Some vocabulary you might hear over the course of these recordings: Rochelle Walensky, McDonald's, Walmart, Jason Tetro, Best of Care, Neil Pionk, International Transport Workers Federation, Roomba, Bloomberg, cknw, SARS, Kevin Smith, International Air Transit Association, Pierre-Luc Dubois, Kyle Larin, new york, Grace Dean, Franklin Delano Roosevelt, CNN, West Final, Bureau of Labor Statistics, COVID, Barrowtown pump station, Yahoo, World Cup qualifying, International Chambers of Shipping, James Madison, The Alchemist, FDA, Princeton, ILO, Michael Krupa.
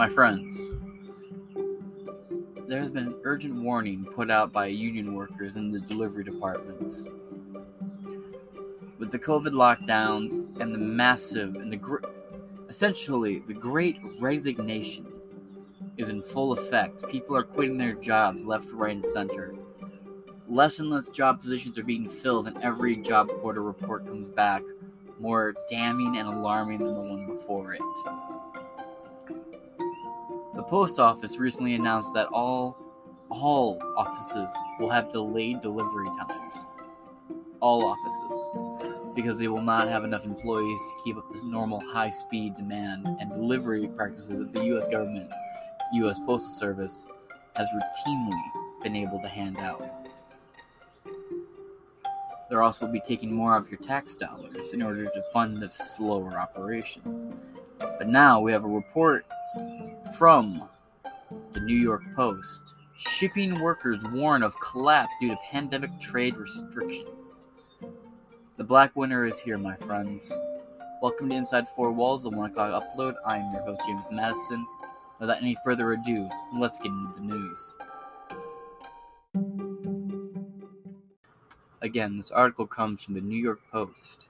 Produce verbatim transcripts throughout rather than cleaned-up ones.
My friends, there has been an urgent warning put out by union workers in the delivery departments. With the COVID lockdowns and the massive and the gr- essentially the great resignation is in full effect. People are quitting their jobs left, right, and center. Less and less job positions are being filled, and every job quarter report comes back more damning and alarming than the one before it. The post office recently announced that all, all offices will have delayed delivery times. All offices. Because they will not have enough employees to keep up this normal high-speed demand and delivery practices that the U S government, U S Postal Service, has routinely been able to hand out. They'll also be taking more of your tax dollars in order to fund this slower operation. But now we have a report from the New York Post. Shipping workers warn of collapse due to pandemic trade restrictions. The black winter is here, my friends. Welcome to Inside four Walls, the one o'clock upload. I am your host, James Madison. Without any further ado, let's get into the news. Again, this article comes from the New York Post.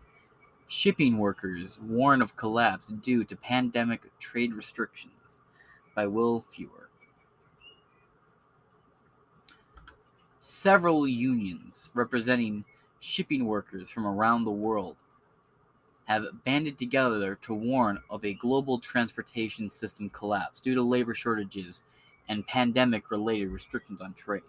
Shipping workers warn of collapse due to pandemic trade restrictions, by Will Feuer. Several unions representing shipping workers from around the world have banded together to warn of a global transportation system collapse due to labor shortages and pandemic-related restrictions on trade,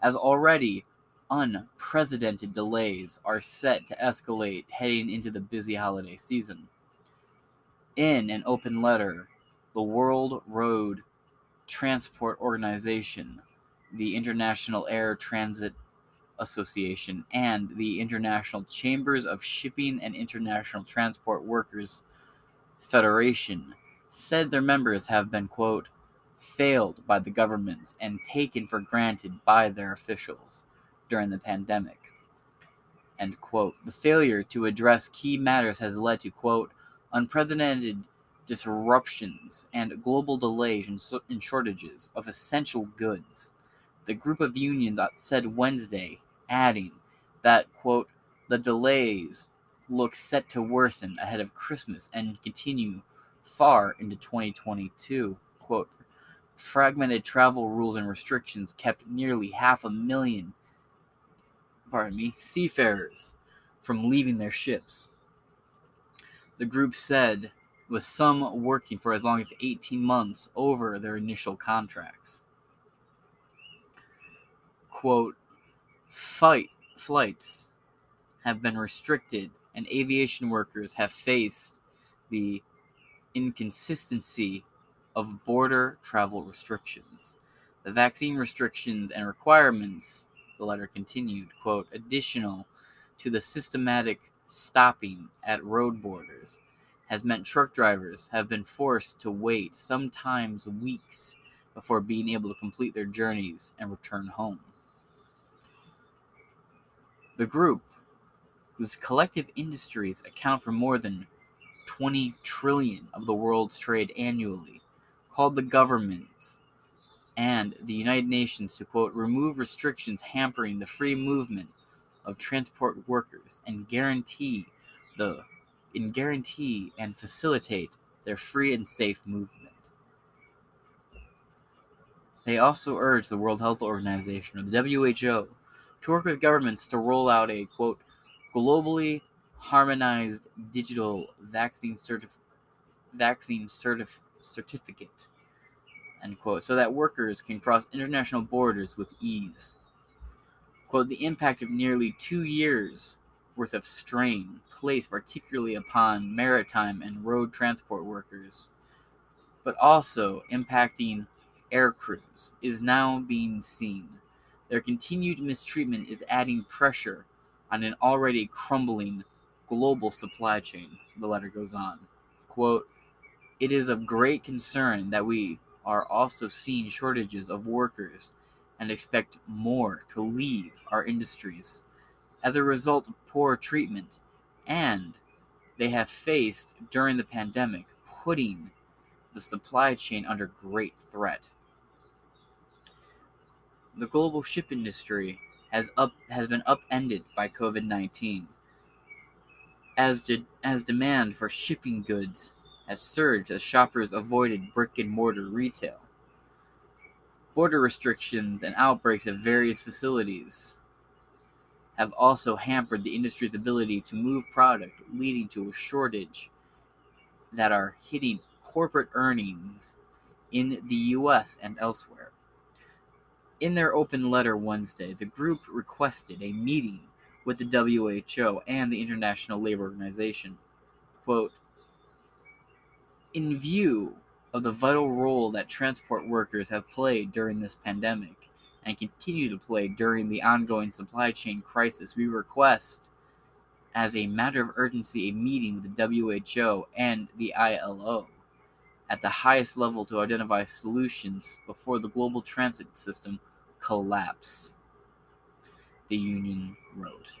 as already unprecedented delays are set to escalate heading into the busy holiday season. In an open letter, the World Road Transport Organization, the International Air Transit Association, and the International Chambers of Shipping and International Transport Workers Federation said their members have been, quote, failed by the governments and taken for granted by their officials during the pandemic, end quote. The failure to address key matters has led to, quote, unprecedented disruptions and global delays and so- and shortages of essential goods. The group of unions said Wednesday, adding that, quote, the delays look set to worsen ahead of Christmas and continue far into twenty twenty-two, quote, fragmented travel rules and restrictions kept nearly half a million Pardon me, seafarers from leaving their ships. The group said, with some working for as long as eighteen months over their initial contracts. Quote, fight flights have been restricted and aviation workers have faced the inconsistency of border travel restrictions. The vaccine restrictions and requirements, the letter continued, quote, additional to the systematic stopping at road borders, has meant truck drivers have been forced to wait sometimes weeks before being able to complete their journeys and return home. The group, whose collective industries account for more than twenty trillion dollars of the world's trade annually, called the governments and the United Nations to, quote, remove restrictions hampering the free movement of transport workers and guarantee the and guarantee and facilitate their free and safe movement. They also urge the World Health Organization, or the W H O, to work with governments to roll out a, quote, globally harmonized digital vaccine certif- vaccine certif- certificate, end quote, so that workers can cross international borders with ease. Quote, the impact of nearly two years worth of strain placed particularly upon maritime and road transport workers, but also impacting air crews, is now being seen. Their continued mistreatment is adding pressure on an already crumbling global supply chain, the letter goes on. Quote, it is of great concern that we are also seeing shortages of workers and expect more to leave our industries as a result of poor treatment and they have faced during the pandemic, putting the supply chain under great threat. The global ship industry has up has been upended by COVID nineteen, as did, as demand for shipping goods has surged as shoppers avoided brick-and-mortar retail. Border restrictions and outbreaks at various facilities have also hampered the industry's ability to move product, leading to a shortage that are hitting corporate earnings in the U S and elsewhere. In their open letter Wednesday, the group requested a meeting with the W H O and the International Labor Organization. Quote, "In view of the vital role that transport workers have played during this pandemic and continue to play during the ongoing supply chain crisis, we request, as a matter of urgency, a meeting with the W H O and the I L O at the highest level to identify solutions before the global transit system collapse," the union wrote.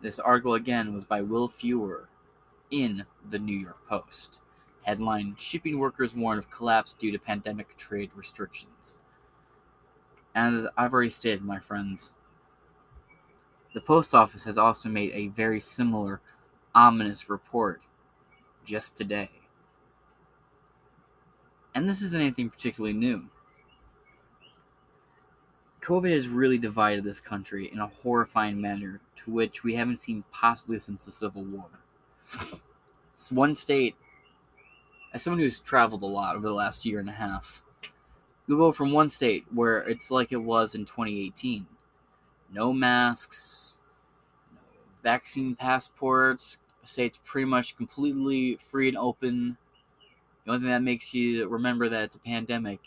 This article, again, was by Will Feuer in the New York Post. Headline, "Shipping Workers Warn of Collapse Due to Pandemic Trade Restrictions." As I've already stated, my friends, the Post Office has also made a very similar ominous report just today. And this isn't anything particularly new. COVID has really divided this country in a horrifying manner to which we haven't seen possibly since the Civil War. It's one state. As someone who's traveled a lot over the last year and a half, we go from one state where it's like it was in twenty eighteen. No masks, no vaccine passports, the state's pretty much completely free and open. The only thing that makes you remember that it's a pandemic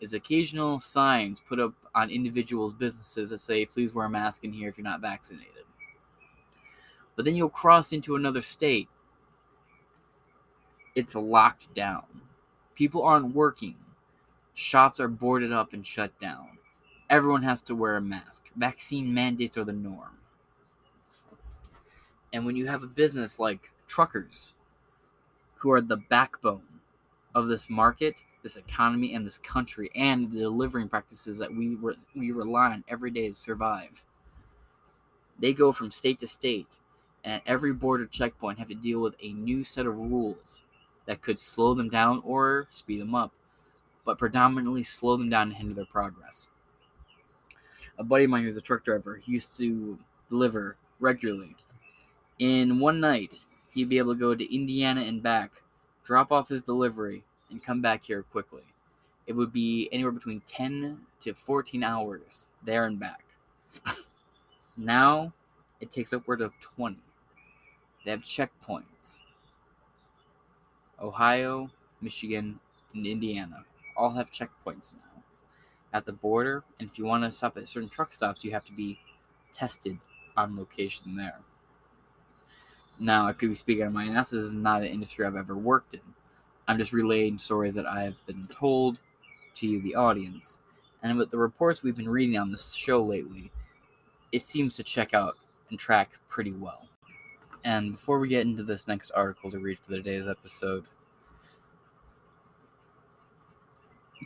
is occasional signs put up on individuals' businesses that say, "Please wear a mask in here if you're not vaccinated." But then you'll cross into another state. It's locked down. People aren't working. Shops are boarded up and shut down. Everyone has to wear a mask. Vaccine mandates are the norm. And when you have a business like truckers, who are the backbone of this market, this economy, and this country, and the delivering practices that we re- we rely on every day to survive, they go from state to state, and at every border checkpoint have to deal with a new set of rules that could slow them down or speed them up, but predominantly slow them down and hinder their progress. A buddy of mine who's a truck driver, he used to deliver regularly. In one night, he'd be able to go to Indiana and back, drop off his delivery, and come back here quickly. It would be anywhere between ten to fourteen hours there and back. Now, it takes upward of twenty. They have checkpoints. Ohio, Michigan, and Indiana all have checkpoints now at the border, and if you want to stop at certain truck stops, you have to be tested on location there. Now, I could be speaking on my ass. This is not an industry I've ever worked in. I'm just relaying stories that I have been told to you, the audience, and with the reports we've been reading on this show lately, it seems to check out and track pretty well. And before we get into this next article to read for today's episode,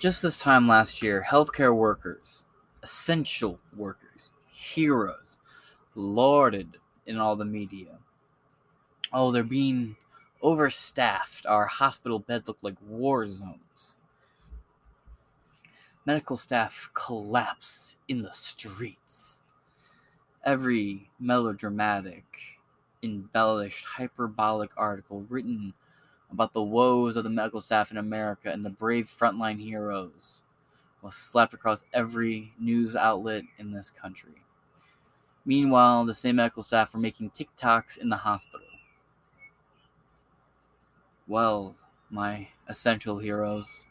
just this time last year, healthcare workers, essential workers, heroes, lauded in all the media. "Oh, they're being overstaffed. Our hospital beds look like war zones. Medical staff collapse in the streets." Every melodramatic, embellished, hyperbolic article written about the woes of the medical staff in America and the brave frontline heroes was slapped across every news outlet in this country. Meanwhile, the same medical staff were making TikToks in the hospital. Well, my essential heroes,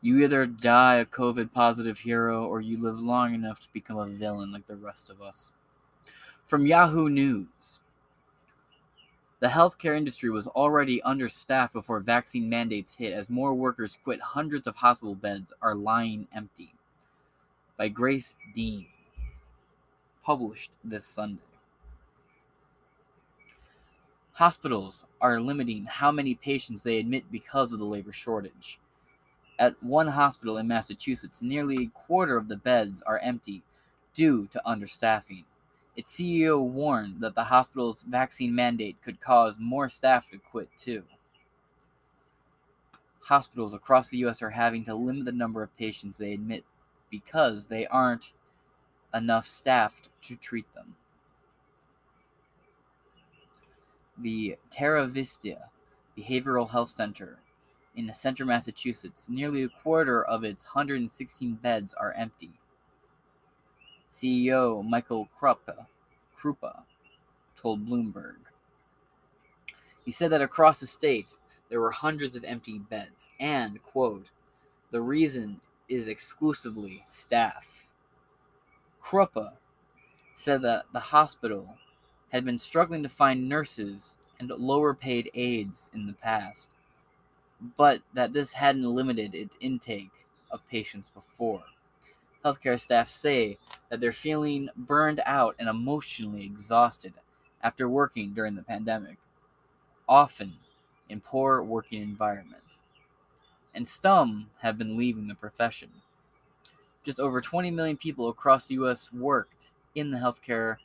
you either die a COVID-positive hero or you live long enough to become a villain like the rest of us. From Yahoo News, the healthcare industry was already understaffed before vaccine mandates hit as more workers quit. Hundreds of hospital beds are lying empty. By Grace Dean. Published this Sunday. Hospitals are limiting how many patients they admit because of the labor shortage. At one hospital in Massachusetts, nearly a quarter of the beds are empty due to understaffing. Its C E O warned that the hospital's vaccine mandate could cause more staff to quit too. Hospitals across the U S are having to limit the number of patients they admit because they aren't enough staffed to treat them. The TaraVista Behavioral Health Center in the Center, Massachusetts, nearly a quarter of its one hundred sixteen beds are empty. C E O Michael Krupa, Krupa told Bloomberg. He said that across the state, there were hundreds of empty beds, and, quote, the reason is exclusively staff. Krupa said that the hospital had been struggling to find nurses and lower-paid aides in the past, but that this hadn't limited its intake of patients before. Healthcare staff say that they're feeling burned out and emotionally exhausted after working during the pandemic, often in poor working environment. And some have been leaving the profession. Just over twenty million people across the U S worked in the healthcare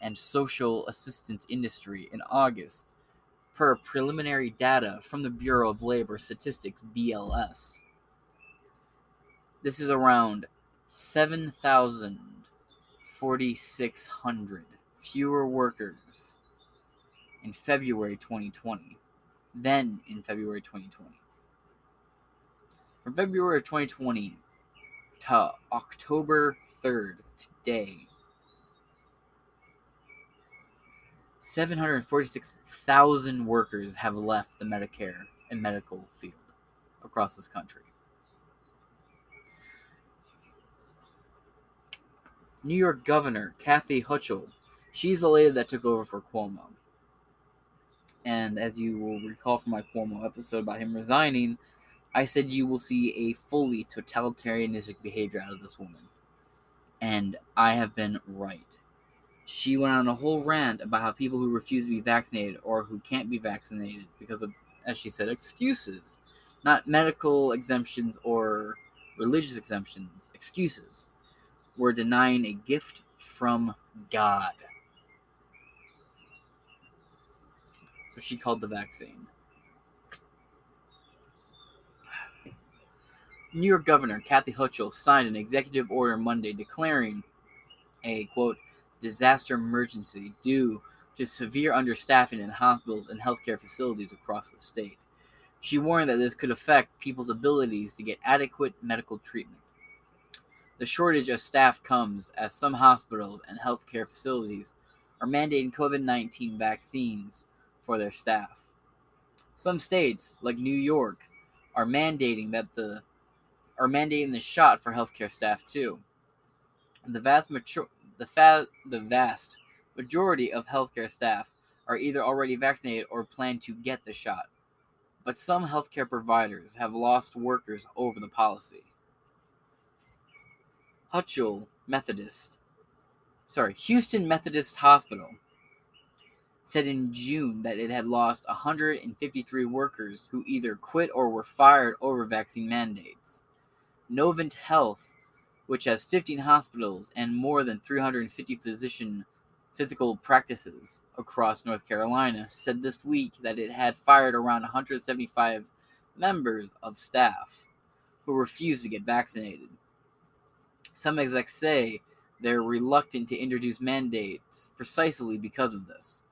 and social assistance industry in August, per preliminary data from the Bureau of Labor Statistics, B L S. This is around seven thousand forty-six hundred fewer workers in February twenty twenty than in February twenty twenty. From February twenty twenty to October third, today, seven hundred forty-six thousand workers have left the Medicare and medical field across this country. New York Governor Kathy Hochul, she's the lady that took over for Cuomo. And as you will recall from my Cuomo episode about him resigning, I said you will see a fully totalitarianistic behavior out of this woman. And I have been right. She went on a whole rant about how people who refuse to be vaccinated or who can't be vaccinated because of, as she said, excuses. Not medical exemptions or religious exemptions. Excuses. We're denying a gift from God. So she called the vaccine. New York Governor Kathy Hochul signed an executive order Monday declaring a, quote, disaster emergency due to severe understaffing in hospitals and healthcare facilities across the state. She warned that this could affect people's abilities to get adequate medical treatment. The shortage of staff comes as some hospitals and healthcare facilities are mandating COVID nineteen vaccines for their staff. Some states, like New York, are mandating that the are mandating the shot for healthcare staff too. The vast majority The, fa- the vast majority of healthcare staff are either already vaccinated or plan to get the shot. But some healthcare providers have lost workers over the policy. Hochul Methodist, sorry, Houston Methodist Hospital said in June that it had lost one hundred fifty-three workers who either quit or were fired over vaccine mandates. Novant Health, which has fifteen hospitals and more than three hundred fifty physician physical practices across North Carolina, said this week that it had fired around one hundred seventy-five members of staff who refused to get vaccinated. Some execs say they're reluctant to introduce mandates precisely because of this.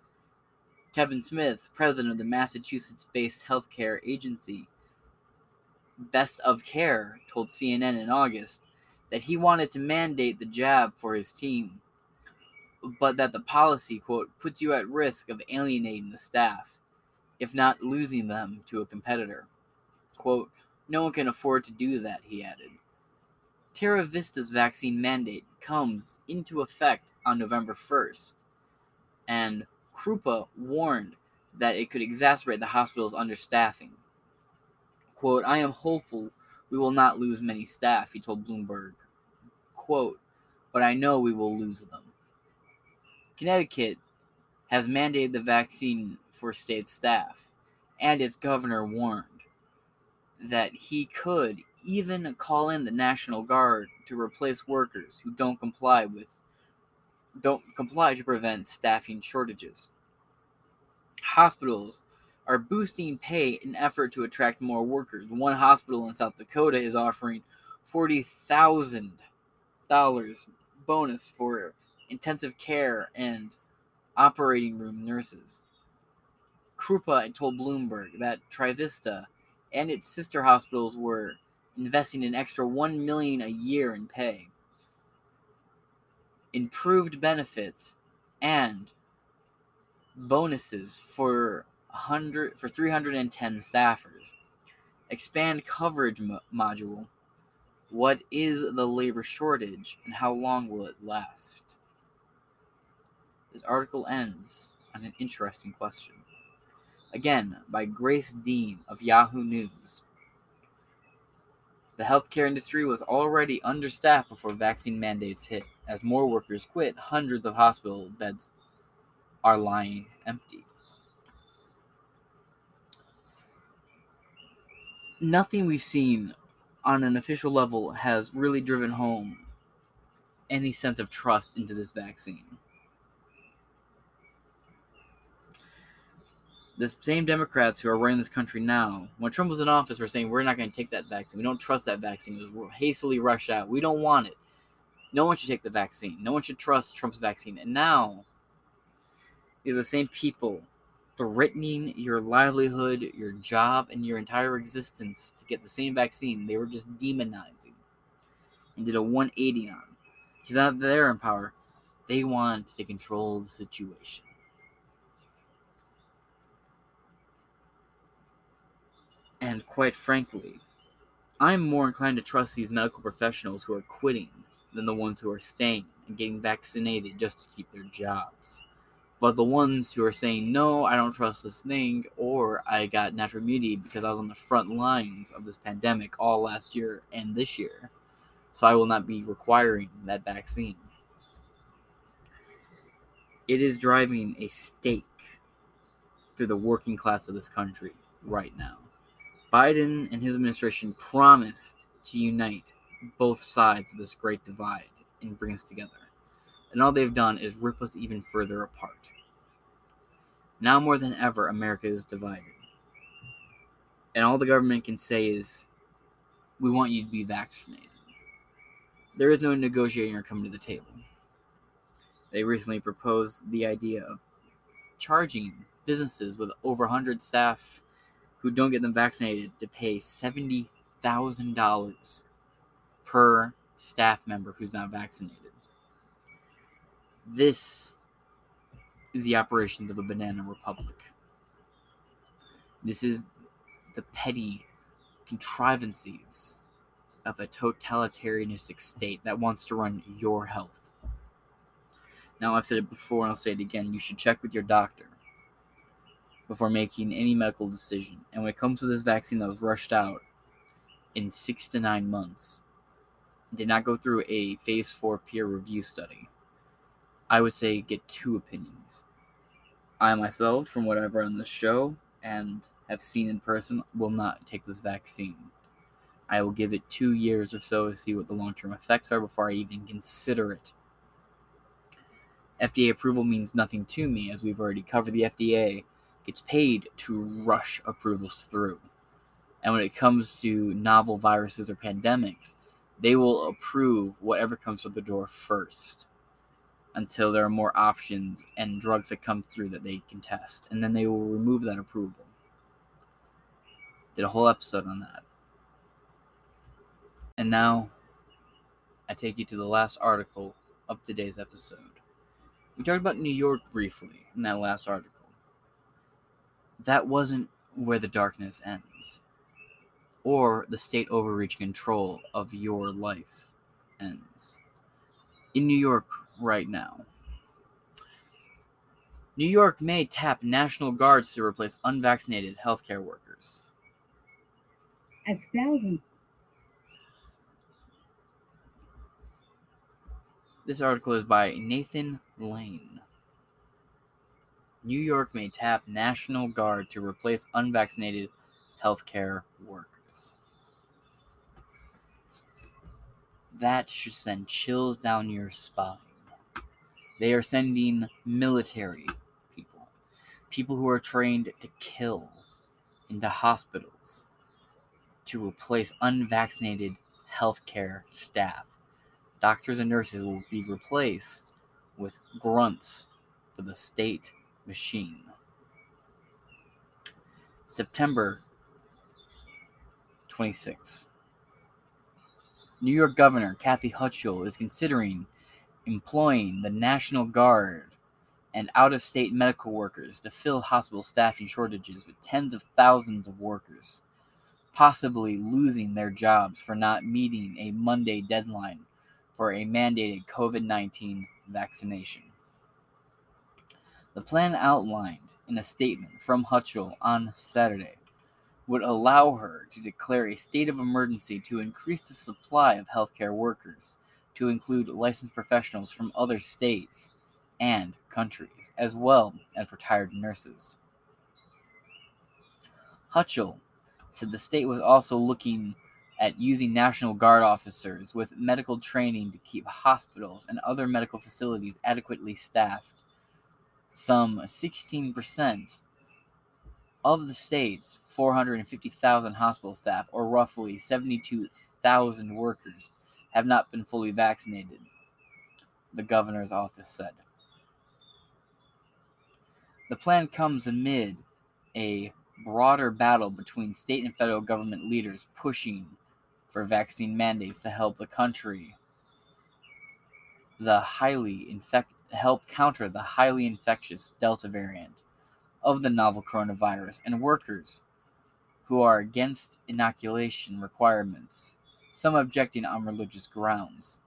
Kevin Smith, president of the Massachusetts-based healthcare agency Best of Care, told C N N in August that he wanted to mandate the jab for his team, but that the policy, quote, puts you at risk of alienating the staff, if not losing them to a competitor. Quote, no one can afford to do that, he added. TaraVista's vaccine mandate comes into effect on November first, and Krupa warned that it could exacerbate the hospital's understaffing. Quote, I am hopeful we will not lose many staff, he told Bloomberg. Quote, but I know we will lose them. Connecticut has mandated the vaccine for state staff, and its governor warned that he could even call in the National Guard to replace workers who don't comply with don't comply to prevent staffing shortages. Hospitals are boosting pay in effort to attract more workers. One hospital in South Dakota is offering forty thousand dollars bonus for intensive care and operating room nurses. Krupa told Bloomberg that TaraVista and its sister hospitals were investing an extra one million dollars a year in pay, improved benefits, and bonuses for one hundred for three hundred ten staffers. Expand coverage mo- module. What is the labor shortage, and how long will it last? This article ends on an interesting question. Again, by Grace Dean of Yahoo News. The healthcare industry was already understaffed before vaccine mandates hit. As more workers quit, hundreds of hospital beds are lying empty. Nothing we've seen on an official level has really driven home any sense of trust into this vaccine. The same Democrats who are running this country now, when Trump was in office, were saying, we're not going to take that vaccine. We don't trust that vaccine. It was hastily rushed out. We don't want it. No one should take the vaccine. No one should trust Trump's vaccine. And now, these are the same people threatening your livelihood, your job, and your entire existence to get the same vaccine they were just demonizing and did a one eighty on. Because now that they're in power, they want to control the situation. And quite frankly, I'm more inclined to trust these medical professionals who are quitting than the ones who are staying and getting vaccinated just to keep their jobs. But the ones who are saying, no, I don't trust this thing, or I got natural immunity because I was on the front lines of this pandemic all last year and this year, so I will not be requiring that vaccine. It is driving a stake through the working class of this country right now. Biden and his administration promised to unite both sides of this great divide and bring us together. And all they've done is rip us even further apart. Now more than ever, America is divided. And all the government can say is, we want you to be vaccinated. There is no negotiating or coming to the table. They recently proposed the idea of charging businesses with over one hundred staff who don't get them vaccinated to pay seventy thousand dollars per staff member who's not vaccinated. This is the operations of a banana republic. This is the petty contrivances of a totalitarianistic state that wants to run your health. Now, I've said it before and I'll say it again. You should check with your doctor before making any medical decision. And when it comes to this vaccine that was rushed out in six to nine months, did not go through a phase four peer review study, I would say get two opinions. I myself, from what I've read on this show and have seen in person, will not take this vaccine. I will give it two years or so to see what the long-term effects are before I even consider it. F D A approval means nothing to me, as we've already covered. The F D A gets paid to rush approvals through. And when it comes to novel viruses or pandemics, they will approve whatever comes through the door first, until there are more options and drugs that come through that they can test. And then they will remove that approval. Did a whole episode on that. And now, I take you to the last article of today's episode. We talked about New York briefly in that last article. That wasn't where the darkness ends, or the state overreach control of your life ends. In New York, right now, New York may tap National Guards to replace unvaccinated healthcare workers. As thousands. This article is by Nathan Lane. New York may tap National Guard to replace unvaccinated healthcare workers. That should send chills down your spine. They are sending military people, people who are trained to kill, into hospitals to replace unvaccinated healthcare staff. Doctors and nurses will be replaced with grunts for the state machine. September twenty-sixth. New York Governor Kathy Hochul is considering employing the National Guard and out-of-state medical workers to fill hospital staffing shortages with tens of thousands of workers, possibly losing their jobs for not meeting a Monday deadline for a mandated covid nineteen vaccination. The plan outlined in a statement from Hochul on Saturday would allow her to declare a state of emergency to increase the supply of healthcare workers, to include licensed professionals from other states and countries, as well as retired nurses. Hochul said the state was also looking at using National Guard officers with medical training to keep hospitals and other medical facilities adequately staffed. Some sixteen percent of the state's four hundred fifty thousand hospital staff, or roughly seventy-two thousand workers, have not been fully vaccinated, the governor's office said. The plan comes amid a broader battle between state and federal government leaders pushing for vaccine mandates to help the country, the highly infect, help counter the highly infectious Delta variant of the novel coronavirus, and workers who are against inoculation requirements, some objecting on religious grounds.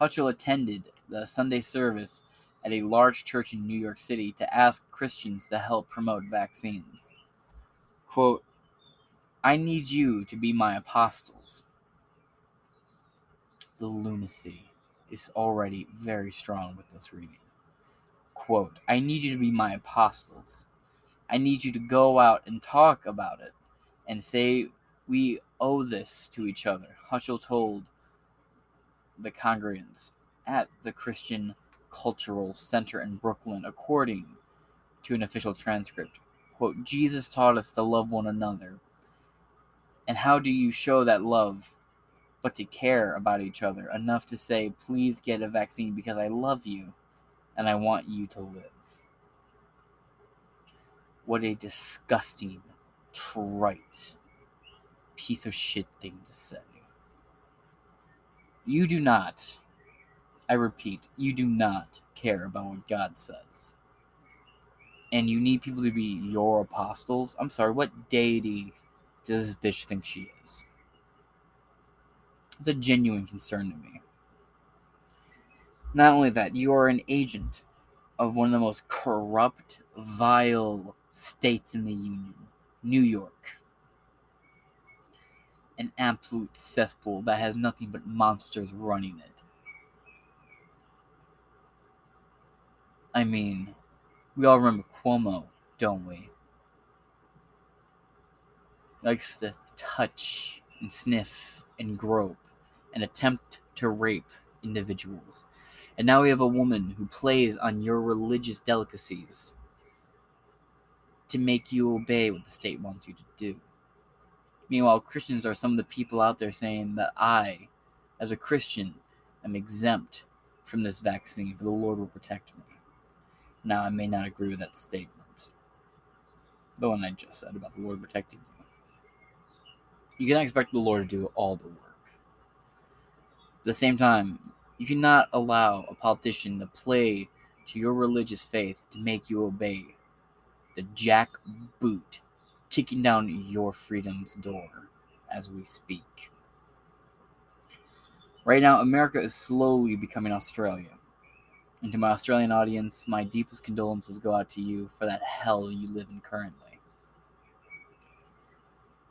Hochul attended the Sunday service at a large church in New York City to ask Christians to help promote vaccines. Quote, "I need you to be my apostles." The lunacy is already very strong with this reading. Quote, "I need you to be my apostles. I need you to go out and talk about it and say we owe this to each other," Hochul told the congregants at the Christian Cultural Center in Brooklyn, according to an official transcript. Quote, "Jesus taught us to love one another. And how do you show that love but to care about each other enough to say, please get a vaccine because I love you and I want you to live." What a disgusting, trite, piece of shit thing to say. You do not, I repeat, you do not care about what God says. And you need people to be your apostles? I'm sorry, what deity does this bitch think she is? It's a genuine concern to me. Not only that, you are an agent of one of the most corrupt, vile states in the Union, New York. An absolute cesspool that has nothing but monsters running it. I mean, we all remember Cuomo, don't we? Likes to touch and sniff and grope and attempt to rape individuals. And now we have a woman who plays on your religious delicacies to make you obey what the state wants you to do. Meanwhile, Christians are some of the people out there saying that I, as a Christian, am exempt from this vaccine, for the Lord will protect me. Now, I may not agree with that statement, the one I just said about the Lord protecting you. You cannot expect the Lord to do all the work. At the same time, you cannot allow a politician to play to your religious faith to make you obey the jackboot kicking down your freedom's door as we speak. Right now, America is slowly becoming Australia. And to my Australian audience, my deepest condolences go out to you for that hell you live in currently.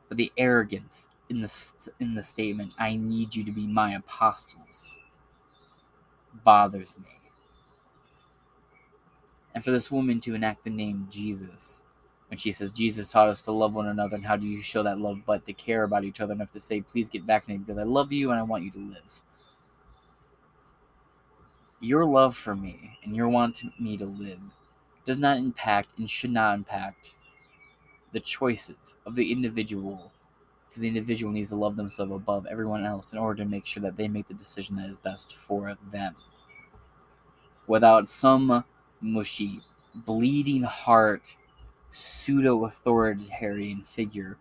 But the arrogance in the, st- in the statement, "I need you to be my apostles," bothers me. and for this woman to enact the name Jesus. When she says, Jesus taught us to love one another, and how do you show that love but to care about each other enough to say, please get vaccinated because I love you and I want you to live. Your love for me and your want me to live does not impact and should not impact the choices of the individual, because the individual needs to love themselves above everyone else in order to make sure that they make the decision that is best for them. Without some mushy, bleeding heart, pseudo-authoritarian figure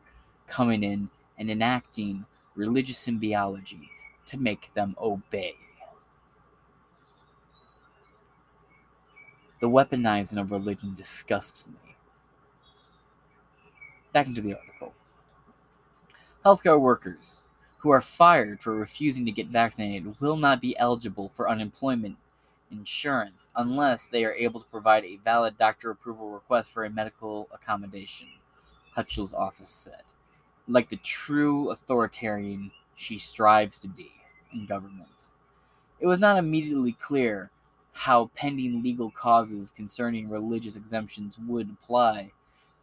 coming in and enacting religious symbiology to make them obey. The weaponizing of religion disgusts me. Back into the article. Healthcare workers who are fired for refusing to get vaccinated will not be eligible for unemployment insurance unless they are able to provide a valid doctor approval request for a medical accommodation, Hochul's office said. Like the true authoritarian she strives to be in government. It was not immediately clear how pending legal causes concerning religious exemptions would apply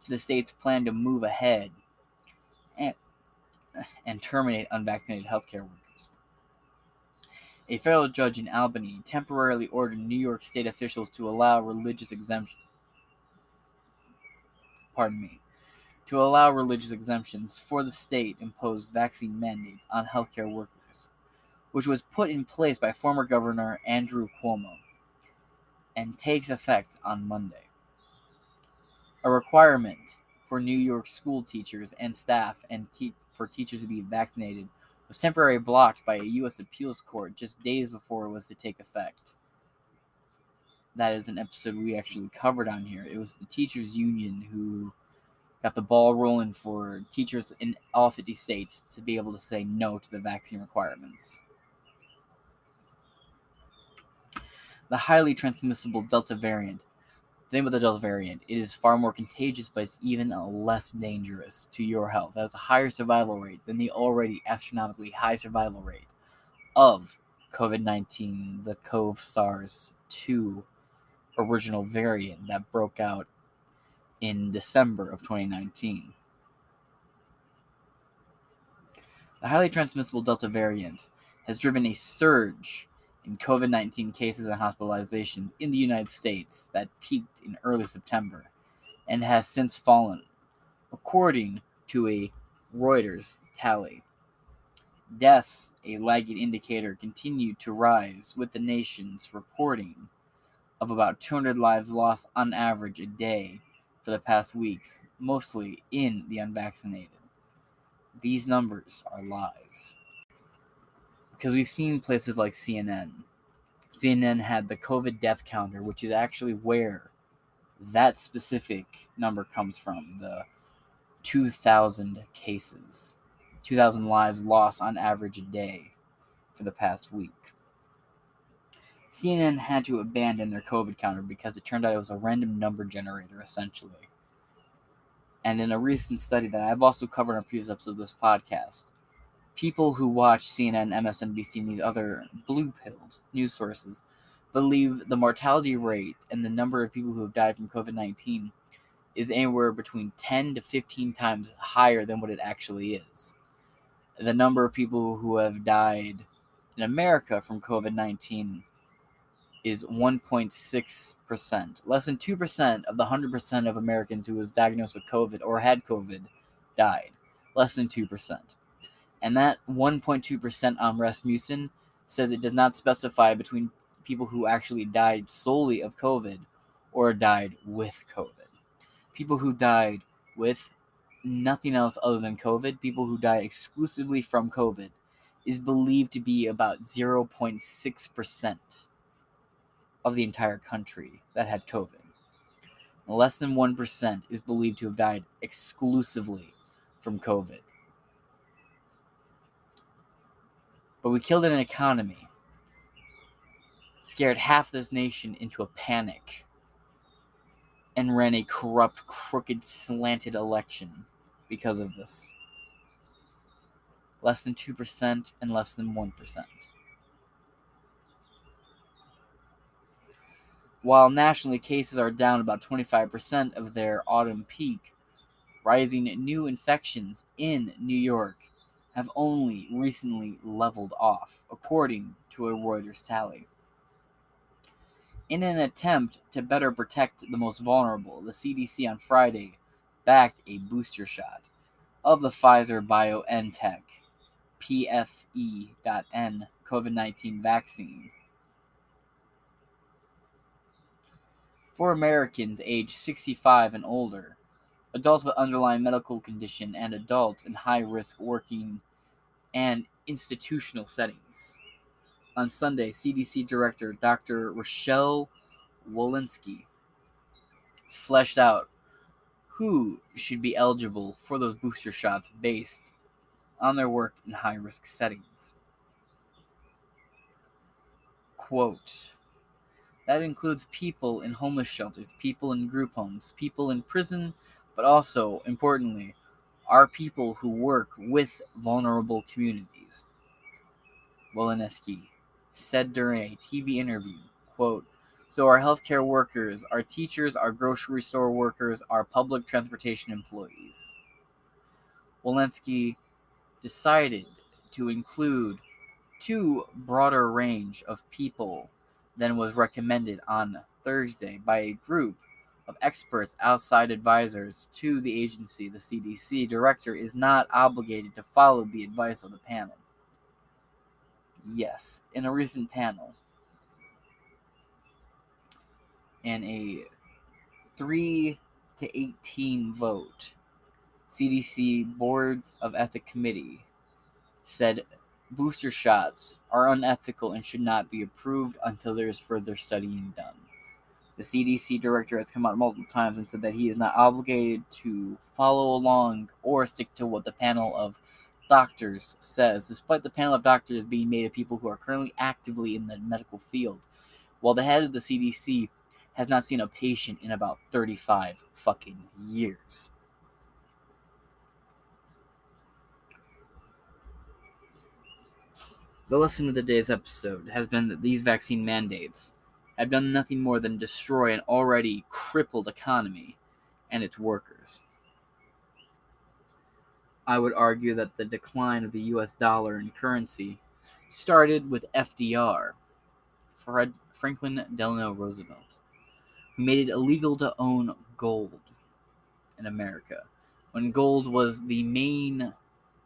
to the state's plan to move ahead and, and terminate unvaccinated healthcare workers. A federal judge in Albany temporarily ordered New York state officials to allow religious exemptions. Pardon me, to allow religious exemptions for the state-imposed vaccine mandates on healthcare workers, which was put in place by former Governor Andrew Cuomo, and takes effect on Monday. A requirement for New York school teachers and staff and te- for teachers to be vaccinated was temporarily blocked by a U S appeals court just days before it was to take effect. That is an episode we actually covered on here. It was the teachers union who got the ball rolling for teachers in all fifty states to be able to say no to the vaccine requirements. The highly transmissible Delta variant. The name of the Delta variant. It is far more contagious, but it's even less dangerous to your health. It has a higher survival rate than the already astronomically high survival rate of covid nineteen, the SARS two original variant that broke out in December of twenty nineteen. The highly transmissible Delta variant has driven a surge in covid nineteen cases and hospitalizations in the United States that peaked in early September and has since fallen, according to a Reuters tally. Deaths, a lagging indicator, continued to rise, with the nation's reporting of about two hundred lives lost on average a day for the past weeks, mostly in the unvaccinated. These numbers are lies. Because we've seen places like C N N. C N N had the COVID death counter, which is actually where that specific number comes from, the two thousand cases, two thousand lives lost on average a day for the past week. C N N had to abandon their COVID counter because it turned out it was a random number generator, essentially. And in a recent study that I've also covered on a previous episode of this podcast, people who watch C N N, M S N B C, and these other blue-pilled news sources believe the mortality rate and the number of people who have died from covid nineteen is anywhere between ten to fifteen times higher than what it actually is. The number of people who have died in America from covid nineteen is one point six percent. Less than two percent of the one hundred percent of Americans who was diagnosed with COVID or had COVID died. Less than two percent. And that one point two percent on Rasmussen says it does not specify between people who actually died solely of COVID or died with COVID. People who died with nothing else other than COVID, people who die exclusively from COVID, is believed to be about zero point six percent of the entire country that had COVID. Less than one percent is believed to have died exclusively from COVID. But we killed an economy, scared half this nation into a panic, and ran a corrupt, crooked, slanted election because of this. Less than two percent and less than one percent. While nationally cases are down about twenty-five percent of their autumn peak, rising new infections in New York have only recently leveled off, according to a Reuters tally. In an attempt to better protect the most vulnerable, the C D C on Friday backed a booster shot of the Pfizer BioNTech P F E N COVID nineteen vaccine for Americans aged sixty-five and older, adults with underlying medical condition, and adults in high-risk working and institutional settings. On Sunday, C D C Director Doctor Rochelle Walensky fleshed out who should be eligible for those booster shots based on their work in high-risk settings. Quote, that includes people in homeless shelters, people in group homes, people in prison, but also, importantly, are people who work with vulnerable communities. Walensky said during a T V interview, quote, so our healthcare workers, our teachers, our grocery store workers, our public transportation employees. Walensky decided to include two broader range of people than was recommended on Thursday by a group of experts outside advisors to the agency. The C D C director is not obligated to follow the advice of the panel. Yes, in a recent panel, in a three to eighteen vote, C D C Boards of Ethics Committee said booster shots are unethical and should not be approved until there is further studying done. The C D C director has come out multiple times and said that he is not obligated to follow along or stick to what the panel of doctors says, despite the panel of doctors being made of people who are currently actively in the medical field, while the head of the C D C has not seen a patient in about thirty-five fucking years. The lesson of the day's episode has been that these vaccine mandates have done nothing more than destroy an already crippled economy and its workers. I would argue that the decline of the U S dollar and currency started with F D R, Fred Franklin Delano Roosevelt, who made it illegal to own gold in America, when gold was the main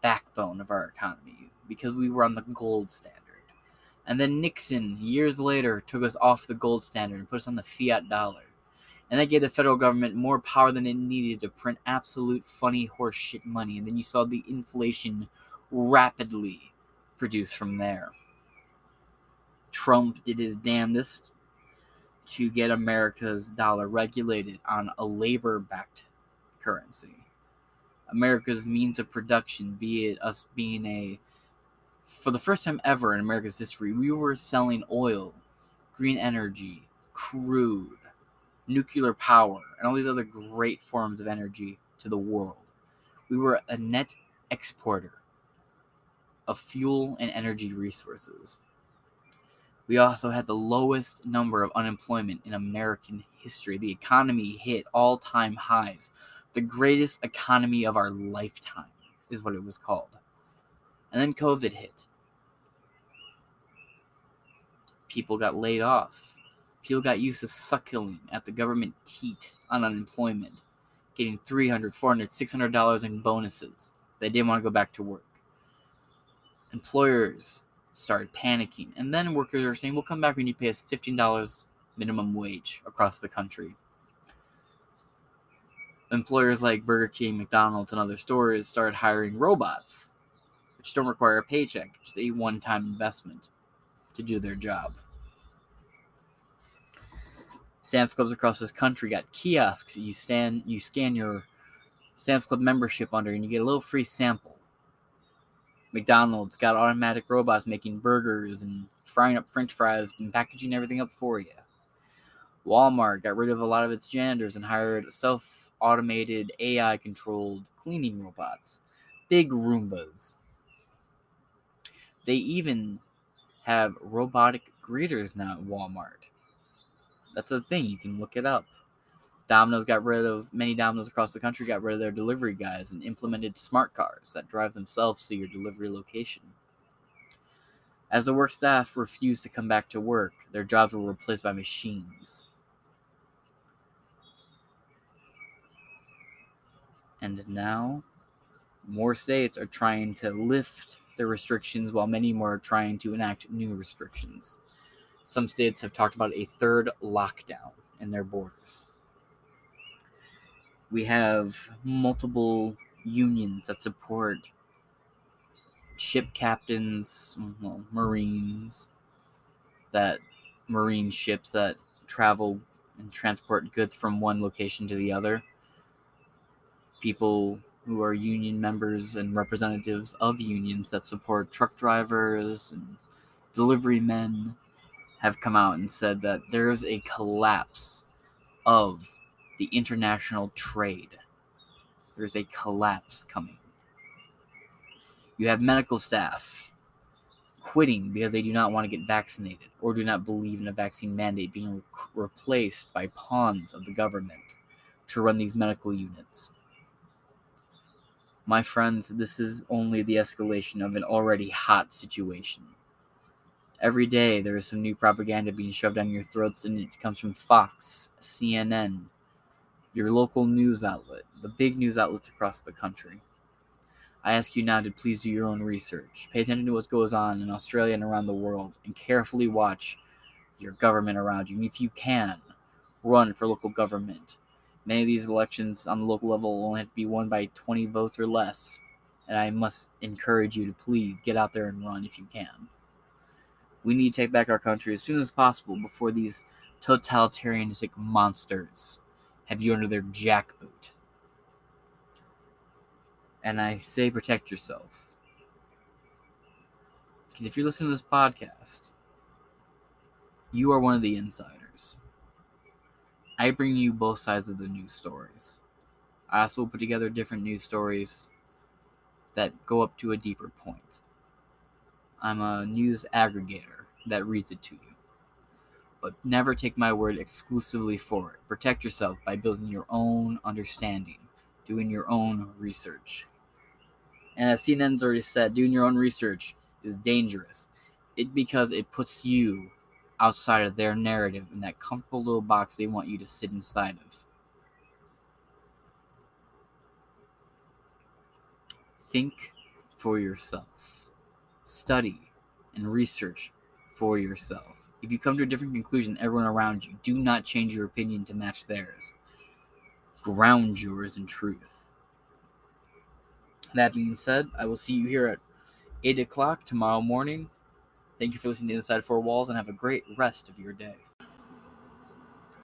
backbone of our economy, because we were on the gold standard. And then Nixon, years later, took us off the gold standard and put us on the fiat dollar. And that gave the federal government more power than it needed to print absolute funny horseshit money. And then you saw the inflation rapidly produce from there. Trump did his damnedest to get America's dollar regulated on a labor-backed currency. America's means of production, be it us being a for the first time ever in America's history, we were selling oil, green energy, crude, nuclear power, and all these other great forms of energy to the world. We were a net exporter of fuel and energy resources. We also had the lowest number of unemployment in American history. The economy hit all-time highs. The greatest economy of our lifetime is what it was called. And then COVID hit. People got laid off. People got used to suckling at the government teat on unemployment, getting three hundred dollars, four hundred dollars, six hundred dollars in bonuses. They didn't want to go back to work. Employers started panicking. And then workers are saying, we'll come back when you pay us fifteen dollars minimum wage across the country. Employers like Burger King, McDonald's, and other stores started hiring robots, which don't require a paycheck, just a one-time investment to do their job. Sam's Clubs across this country got kiosks. You stand, you scan your Sam's Club membership under, and you get a little free sample. McDonald's got automatic robots making burgers and frying up French fries and packaging everything up for you. Walmart got rid of a lot of its janitors and hired self-automated, A I-controlled cleaning robots. Big Roombas. They even have robotic greeters now at Walmart That's the thing. You can look it up. Domino's got rid of, many Domino's across the country got rid of their delivery guys and implemented smart cars that drive themselves to your delivery location. As the work staff refused to come back to work, their jobs were replaced by machines. And now, more states are trying to lift their restrictions while many more are trying to enact new restrictions. Some states have talked about a third lockdown in their borders. We have multiple unions that support ship captains, well, Marines, that Marine ships that travel and transport goods from one location to the other. People who are union members and representatives of unions that support truck drivers and delivery men have come out and said that there is a collapse of the international trade. There's a collapse coming. You have medical staff quitting because they do not want to get vaccinated or do not believe in a vaccine mandate, being re- replaced by pawns of the government to run these medical units. My friends, this is only the escalation of an already hot situation. Every day there is some new propaganda being shoved down your throats, and it comes from Fox, C N N, your local news outlet, the big news outlets across the country. I ask you now to please do your own research. Pay attention to what goes on in Australia and around the world, and carefully watch your government around you. And if you can, run for local government. Many of these elections on the local level only have to be won by twenty votes or less, and I must encourage you to please get out there and run if you can. We need to take back our country as soon as possible before these totalitarianistic monsters have you under their jackboot. And I say protect yourself. Because if you're listening to this podcast, you are one of the insiders. I bring you both sides of the news stories. I also put together different news stories that go up to a deeper point. I'm a news aggregator that reads it to you. But never take my word exclusively for it. Protect yourself by building your own understanding, doing your own research. And as C N N's already said, doing your own research is dangerous. It because it puts you outside of their narrative in that comfortable little box they want you to sit inside of. Think for yourself. Study and research for yourself. If you come to a different conclusion than everyone around you, do not change your opinion to match theirs. Ground yours in truth. That being said, I will see you here at eight o'clock tomorrow morning. Thank you for listening to Inside four walls, and have a great rest of your day.